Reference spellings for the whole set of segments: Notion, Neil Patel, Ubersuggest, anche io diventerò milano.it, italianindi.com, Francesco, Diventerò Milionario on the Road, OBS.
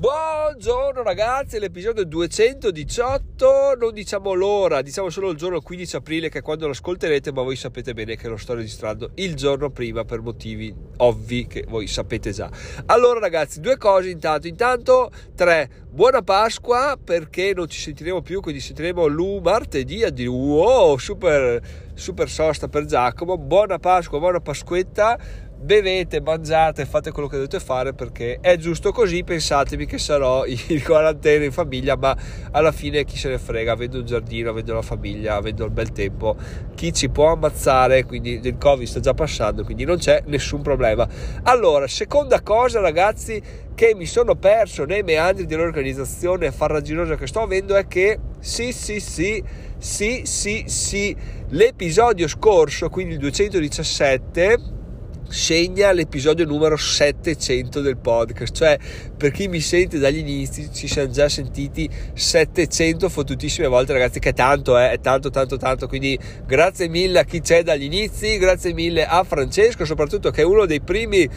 Buongiorno ragazzi, l'episodio 218, non diciamo l'ora, diciamo solo il giorno 15 aprile che è quando lo ascolterete, ma voi sapete bene che lo sto registrando il giorno prima per motivi ovvi che voi sapete già. Allora ragazzi, due cose intanto, tre, buona Pasqua, perché non ci sentiremo più, quindi sentiremo martedì a dire wow, super sosta per Giacomo, buona Pasqua, buona Pasquetta. Bevete, mangiate, fate quello che dovete fare perché è giusto così. Pensatemi che sarò in quarantena in famiglia, ma alla fine chi se ne frega, avendo un giardino, avendo la famiglia, avendo il bel tempo, chi ci può ammazzare? Quindi il Covid sta già passando, quindi non c'è nessun problema. Allora, seconda cosa ragazzi che mi sono perso nei meandri dell'organizzazione farraginosa che sto avendo è che sì, l'episodio scorso, quindi il 217, segna l'episodio numero 700 del podcast, cioè per chi mi sente dagli inizi ci siamo già sentiti 700 fottutissime volte ragazzi, che tanto è tanto, quindi grazie mille a chi c'è dagli inizi, grazie mille a Francesco soprattutto che è uno dei primi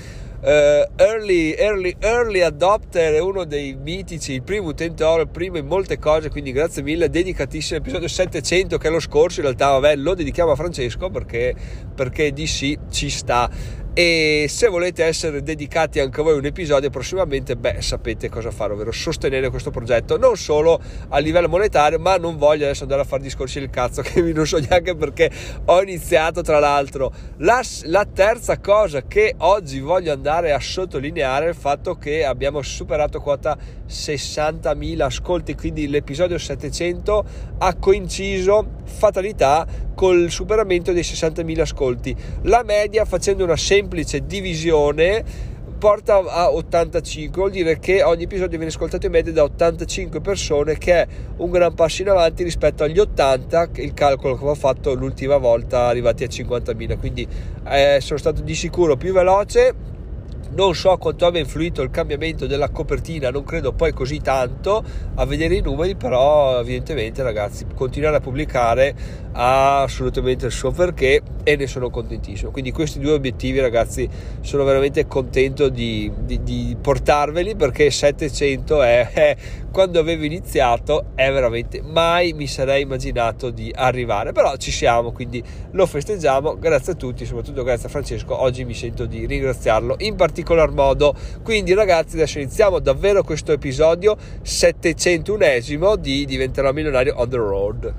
early adopter, è uno dei mitici, il primo utente oro, il primo in molte cose, quindi grazie mille, dedicatissimo all'episodio 700 che è lo scorso, in realtà vabbè lo dedichiamo a Francesco perché di sì ci sta. E se volete essere dedicati anche voi un episodio prossimamente, sapete cosa fare, ovvero sostenere questo progetto non solo a livello monetario, ma non voglio adesso andare a fare discorsi del cazzo che non so neanche perché ho iniziato. Tra l'altro la terza cosa che oggi voglio andare a sottolineare è il fatto che abbiamo superato quota 60.000 ascolti, quindi l'episodio 700 ha coinciso fatalità col superamento dei 60.000 ascolti. La media, facendo una semplice divisione, porta a 85, vuol dire che ogni episodio viene ascoltato in media da 85 persone, che è un gran passo in avanti rispetto agli 80, il calcolo che avevo fatto l'ultima volta arrivati a 50.000, quindi sono stato di sicuro più veloce. Non so quanto abbia influito il cambiamento della copertina, non credo poi così tanto a vedere i numeri, però evidentemente ragazzi continuare a pubblicare ha assolutamente il suo perché e ne sono contentissimo, quindi questi due obiettivi ragazzi sono veramente contento di portarveli, perché 700 è quando avevo iniziato è veramente, mai mi sarei immaginato di arrivare, però ci siamo, quindi lo festeggiamo, grazie a tutti, soprattutto grazie a Francesco, oggi mi sento di ringraziarlo in particolar modo. Quindi ragazzi adesso iniziamo davvero questo episodio 701esimo di Diventerò Milionario on the Road.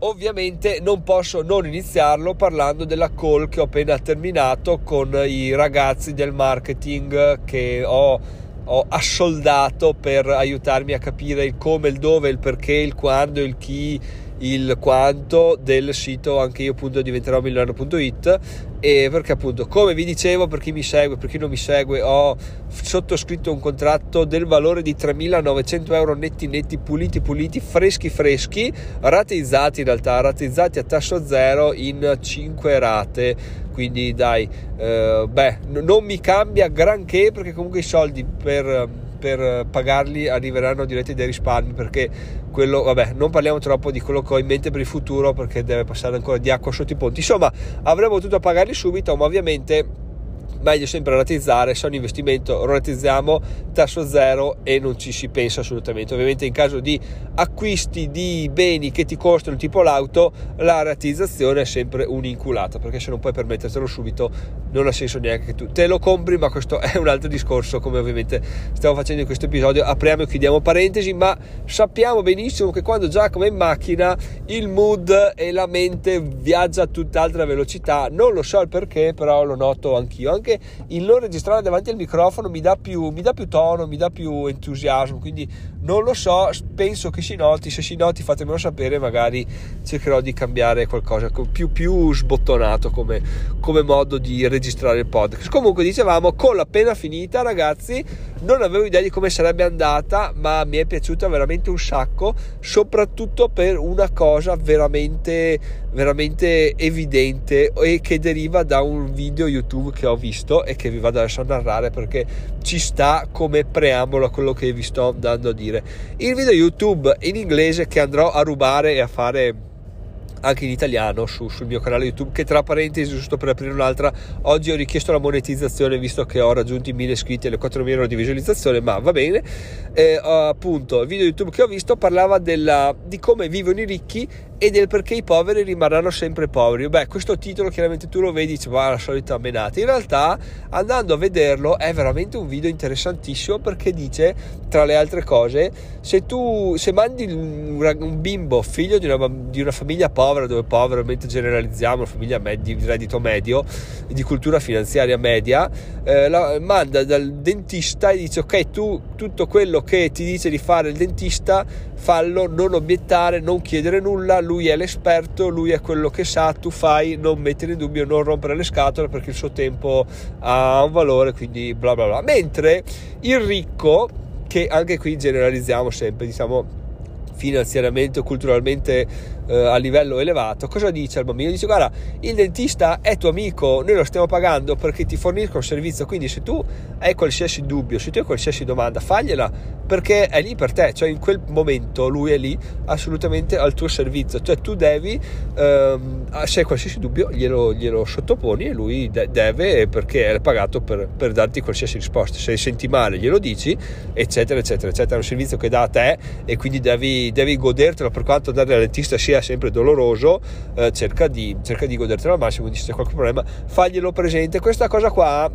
Ovviamente non posso non iniziarlo parlando della call che ho appena terminato con i ragazzi del marketing che ho assoldato per aiutarmi a capire il come, il dove, il perché, il quando, il chi, il quanto del sito anche io diventerò milano.it, e perché appunto come vi dicevo, per chi mi segue, per chi non mi segue, ho sottoscritto un contratto del valore di 3.900 euro netti puliti freschi, rateizzati, in realtà rateizzati a tasso zero in 5 rate, quindi dai non mi cambia granché perché comunque i soldi per pagarli arriveranno diretti dai risparmi, perché quello, non parliamo troppo di quello che ho in mente per il futuro perché deve passare ancora di acqua sotto i ponti, insomma avremmo potuto pagarli subito, ma ovviamente meglio sempre rateizzare, se è un investimento rateizziamo tasso zero e non ci si pensa assolutamente. Ovviamente in caso di acquisti di beni che ti costano tipo l'auto, la rateizzazione è sempre un'inculata, perché se non puoi permettertelo subito non ha senso neanche che tu te lo compri, ma questo è un altro discorso come ovviamente stiamo facendo in questo episodio, apriamo e chiudiamo parentesi, ma sappiamo benissimo che quando Giacomo è in macchina il mood e la mente viaggia a tutt'altra velocità, non lo so il perché però lo noto anch'io. Il non registrare davanti al microfono mi dà più tono, mi dà più entusiasmo, quindi non lo so, penso che si noti, se si noti fatemelo sapere, magari cercherò di cambiare qualcosa più sbottonato come modo di registrare il podcast. Comunque dicevamo, con l'appena finita ragazzi, non avevo idea di come sarebbe andata, ma mi è piaciuta veramente un sacco, soprattutto per una cosa veramente evidente e che deriva da un video YouTube che ho visto e che vi vado adesso a narrare perché ci sta come preambolo a quello che vi sto andando a dire. Il video YouTube in inglese che andrò a rubare e a fare anche in italiano sul mio canale YouTube, che tra parentesi, giusto per aprire un'altra, oggi ho richiesto la monetizzazione visto che ho raggiunto i 1000 iscritti e le 4.000 euro di visualizzazione, ma va bene. Appunto, il video YouTube che ho visto parlava di come vivono i ricchi e del perché i poveri rimarranno sempre poveri. Beh, questo titolo chiaramente tu lo vedi, dici ma la solita menata. In realtà, andando a vederlo, è veramente un video interessantissimo, perché dice, tra le altre cose, se mandi un bimbo figlio di una famiglia povera, dove povero ovviamente generalizziamo, una famiglia di reddito medio, di cultura finanziaria media, la manda dal dentista e dice ok, tu tutto quello che ti dice di fare il dentista fallo, non obiettare, non chiedere nulla, lui è l'esperto, lui è quello che sa, tu fai, non mettere in dubbio, non rompere le scatole perché il suo tempo ha un valore, quindi bla bla bla. Mentre il ricco, che anche qui generalizziamo sempre, diciamo finanziariamente o culturalmente a livello elevato, cosa dice al bambino? Dice guarda, il dentista è tuo amico, noi lo stiamo pagando perché ti fornisco un servizio, quindi se tu hai qualsiasi dubbio, se tu hai qualsiasi domanda, fagliela, perché è lì per te, cioè in quel momento lui è lì assolutamente al tuo servizio, cioè tu devi, se hai qualsiasi dubbio glielo sottoponi e lui deve, perché è pagato per darti qualsiasi risposta, se senti male glielo dici, eccetera eccetera eccetera. È un servizio che dà a te e quindi devi godertelo, per quanto andare al dentista sia sempre doloroso, cerca di godertelo al massimo. Quindi se c'è qualche problema faglielo presente. Questa cosa qua,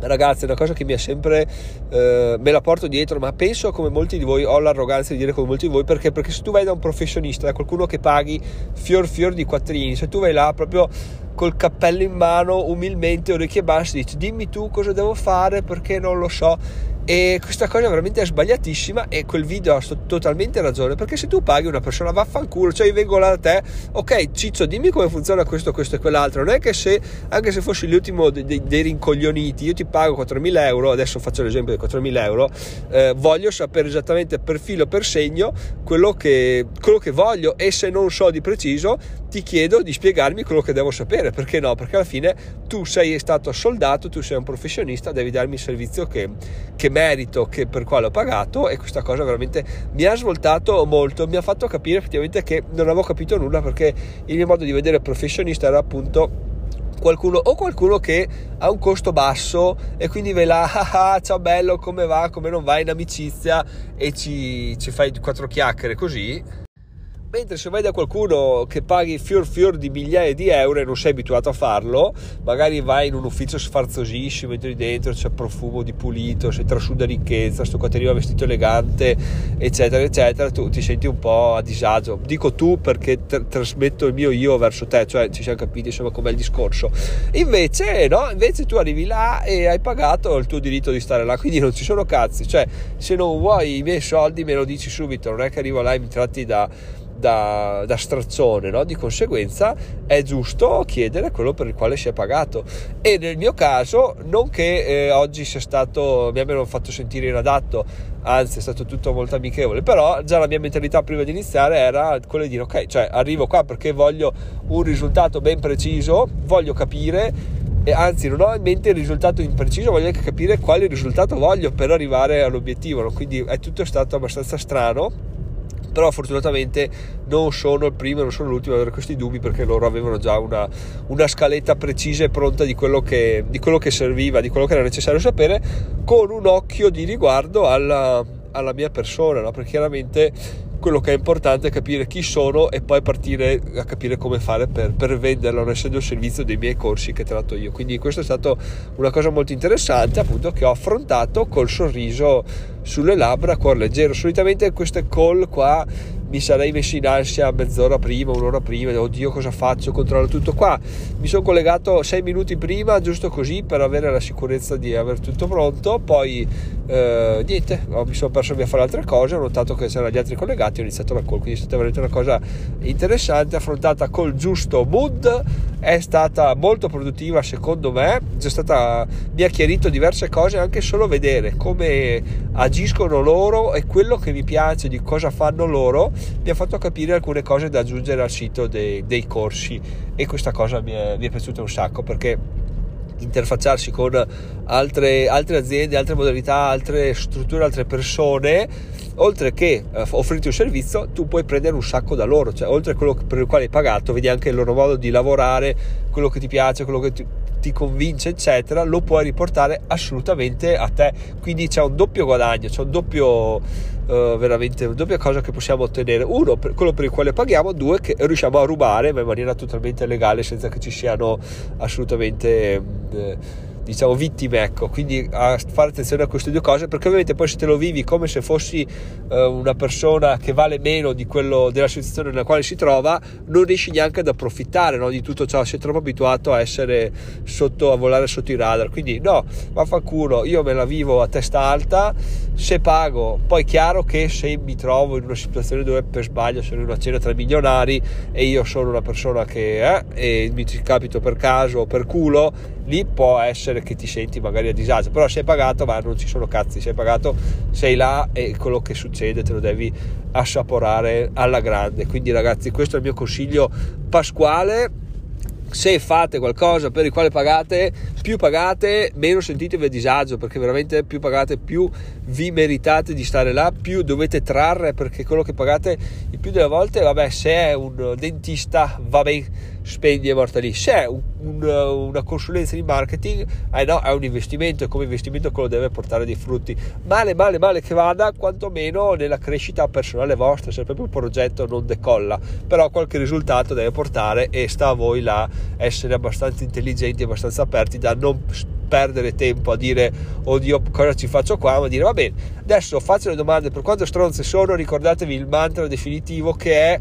ragazzi, è una cosa che mi ha sempre me la porto dietro, ma penso come molti di voi, ho l'arroganza di dire come molti di voi, perché se tu vai da un professionista, da qualcuno che paghi fior di quattrini, se tu vai là proprio col cappello in mano, umilmente, orecchie basse, dici dimmi tu cosa devo fare perché non lo so, e questa cosa veramente è sbagliatissima. E quel video ha totalmente ragione, perché se tu paghi una persona, vaffanculo, cioè io vengo là da te, ok ciccio, dimmi come funziona questo e quell'altro, non è che se anche se fossi l'ultimo dei rincoglioniti io ti pago 4.000 euro, adesso faccio l'esempio dei 4.000 euro, voglio sapere esattamente per filo per segno quello che voglio, e se non so di preciso ti chiedo di spiegarmi quello che devo sapere, perché no? Perché alla fine tu sei stato assoldato, tu sei un professionista, devi darmi il servizio che merito, che per quale ho pagato. E questa cosa veramente mi ha svoltato molto, mi ha fatto capire effettivamente che non avevo capito nulla, perché il mio modo di vedere professionista era appunto qualcuno che ha un costo basso e quindi ve la ciao bello, come va, come non va, in amicizia, e ci fai quattro chiacchiere così. Mentre se vai da qualcuno che paghi fior di migliaia di euro e non sei abituato a farlo, magari vai in un ufficio sfarzosissimo, entri dentro, c'è profumo di pulito, si trasuda ricchezza, sto qua ti arriva vestito elegante, eccetera eccetera, tu ti senti un po' a disagio. Dico tu perché trasmetto il mio io verso te, cioè ci siamo capiti insomma com'è il discorso. Invece no, invece tu arrivi là e hai pagato il tuo diritto di stare là, quindi non ci sono cazzi, cioè se non vuoi i miei soldi me lo dici subito, non è che arrivo là e mi tratti da straccione, no? Di conseguenza è giusto chiedere quello per il quale si è pagato. E nel mio caso, non che oggi sia stato, mi abbiano fatto sentire inadatto, anzi è stato tutto molto amichevole, però già la mia mentalità prima di iniziare era quella di dire ok, cioè arrivo qua perché voglio un risultato ben preciso, voglio capire, e anzi non ho in mente il risultato impreciso, voglio anche capire quale risultato voglio per arrivare all'obiettivo, no? Quindi è tutto stato abbastanza strano, però fortunatamente non sono il primo e non sono l'ultimo ad avere questi dubbi, perché loro avevano già una scaletta precisa e pronta di quello che serviva, di quello che era necessario sapere, con un occhio di riguardo alla mia persona, no? Perché chiaramente quello che è importante è capire chi sono e poi partire a capire come fare per venderlo, non essendo il servizio dei miei corsi che tratto io. Quindi questa è stata una cosa molto interessante, appunto, che ho affrontato col sorriso sulle labbra, cuor leggero. Solitamente queste call qua mi sarei messo in ansia mezz'ora prima, un'ora prima, oddio cosa faccio, controllo tutto. Qua mi sono collegato 6 minuti prima, giusto così per avere la sicurezza di aver tutto pronto, poi niente, mi sono perso via a fare altre cose, ho notato che c'erano gli altri collegati e ho iniziato la call. Quindi è stata veramente una cosa interessante, affrontata col giusto mood, è stata molto produttiva secondo me, mi ha chiarito diverse cose, anche solo vedere come agiscono loro e quello che mi piace di cosa fanno loro mi ha fatto capire alcune cose da aggiungere al sito dei corsi, e questa cosa mi è piaciuta un sacco, perché interfacciarsi con altre aziende, altre modalità, altre strutture, altre persone, oltre che offrirti un servizio, tu puoi prendere un sacco da loro, cioè oltre a quello per il quale hai pagato, vedi anche il loro modo di lavorare, quello che ti piace, quello che ti convince, eccetera, lo puoi riportare assolutamente a te. Quindi c'è un doppio guadagno, c'è un doppio veramente una doppia cosa che possiamo ottenere: uno, per quello per il quale paghiamo; due, che riusciamo a rubare, ma in maniera totalmente legale, senza che ci siano assolutamente diciamo vittime, ecco. Quindi a fare attenzione a queste due cose, perché ovviamente poi se te lo vivi come se fossi una persona che vale meno di quello della situazione nella quale si trova, non riesci neanche ad approfittare, no, di tutto ciò. Sei troppo abituato a essere a volare sotto i radar. Quindi no, vaffanculo, io me la vivo a testa alta. Se pago, poi è chiaro che se mi trovo in una situazione dove per sbaglio sono in una cena tra milionari e io sono una persona che e mi ci capito per caso o per culo, lì può essere che ti senti magari a disagio, però sei pagato, ma non ci sono cazzi, sei pagato, sei là e quello che succede te lo devi assaporare alla grande. Quindi ragazzi, questo è il mio consiglio pasquale: se fate qualcosa per il quale pagate, più pagate meno sentitevi a disagio, perché veramente più pagate più vi meritate di stare là, più dovete trarre, perché quello che pagate il più delle volte, vabbè, se è un dentista va bene, spendi e morta lì; se è una consulenza di marketing, no, è un investimento, e come investimento quello deve portare dei frutti, male che vada, quantomeno nella crescita personale vostra. Se proprio il progetto non decolla, però qualche risultato deve portare, e sta a voi là essere abbastanza intelligenti, abbastanza aperti da non perdere tempo a dire oddio cosa ci faccio qua, ma dire va bene, adesso faccio le domande per quanto stronze sono. Ricordatevi il mantra definitivo, che è: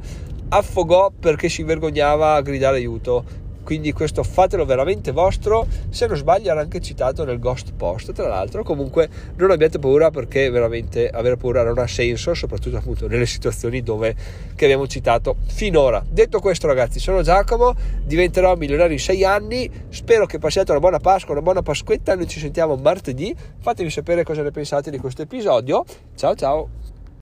affogò perché si vergognava a gridare aiuto. Quindi questo fatelo veramente vostro. Se non sbaglio era anche citato nel Ghost Post, tra l'altro. Comunque non abbiate paura, perché veramente avere paura non ha senso, soprattutto appunto nelle situazioni che abbiamo citato finora. Detto questo ragazzi, sono Giacomo, diventerò milionario in 6 anni, spero che passiate una buona Pasqua, una buona Pasquetta. Noi ci sentiamo martedì, fatemi sapere cosa ne pensate di questo episodio. Ciao ciao.